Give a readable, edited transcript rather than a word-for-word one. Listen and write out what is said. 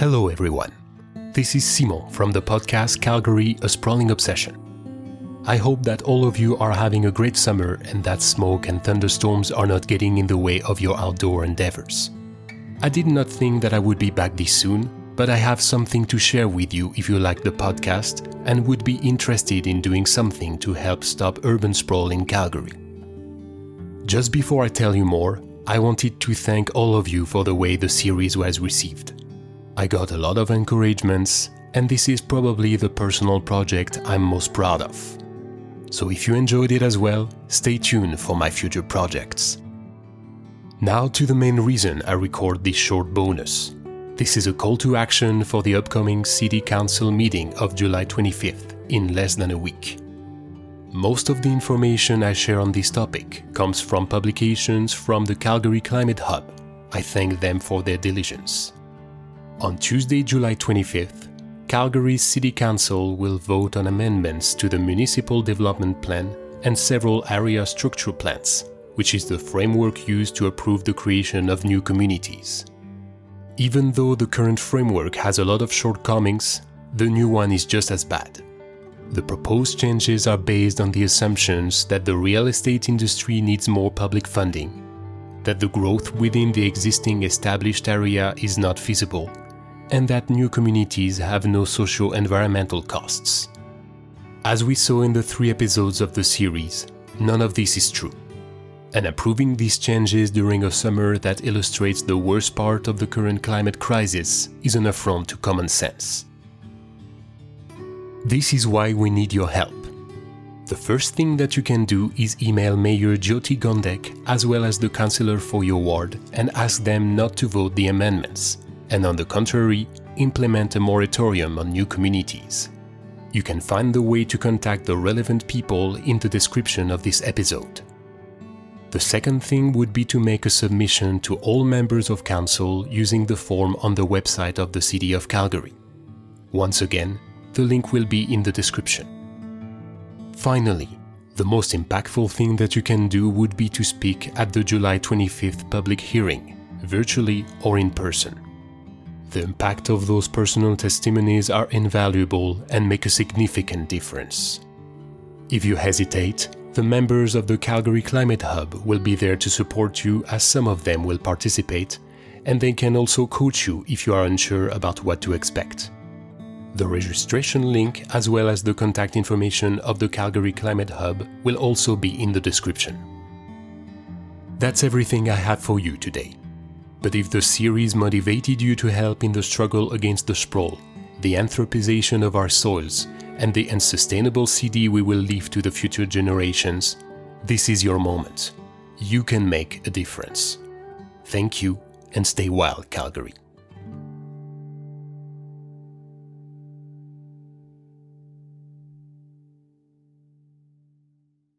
Hello everyone, this is Simon from the podcast Calgary, A Sprawling Obsession. I hope that all of you are having a great summer and that smoke and thunderstorms are not getting in the way of your outdoor endeavors. I did not think that I would be back this soon, but I have something to share with you if you like the podcast and would be interested in doing something to help stop urban sprawl in Calgary. Just before I tell you more, I wanted to thank all of you for the way the series was received. I got a lot of encouragements, and this is probably the personal project I'm most proud of. So if you enjoyed it as well, stay tuned for my future projects. Now to the main reason I record this short bonus. This is a call to action for the upcoming City Council meeting of July 25th, in less than a week. Most of the information I share on this topic comes from publications from the Calgary Climate Hub. I thank them for their diligence. On Tuesday, July 25th, Calgary City Council will vote on amendments to the Municipal Development Plan and several Area Structure Plans, which is the framework used to approve the creation of new communities. Even though the current framework has a lot of shortcomings, the new one is just as bad. The proposed changes are based on the assumptions that the real estate industry needs more public funding, that the growth within the existing established area is not feasible, and that new communities have no socio-environmental costs. As we saw in the 3 episodes of the series, none of this is true. And approving these changes during a summer that illustrates the worst part of the current climate crisis is an affront to common sense. This is why we need your help. The first thing that you can do is email Mayor Jyoti Gondek as well as the councillor for your ward and ask them not to vote the amendments, and on the contrary, implement a moratorium on new communities. You can find the way to contact the relevant people in the description of this episode. The second thing would be to make a submission to all members of council using the form on the website of the City of Calgary. Once again, the link will be in the description. Finally, the most impactful thing that you can do would be to speak at the July 25th public hearing, virtually or in person. The impact of those personal testimonies are invaluable and make a significant difference. If you hesitate, the members of the Calgary Climate Hub will be there to support you, as some of them will participate, and they can also coach you if you are unsure about what to expect. The registration link as well as the contact information of the Calgary Climate Hub will also be in the description. That's everything I have for you today. But if the series motivated you to help in the struggle against the sprawl, the anthropization of our soils, and the unsustainable city we will leave to the future generations, this is your moment. You can make a difference. Thank you, and stay wild, Calgary.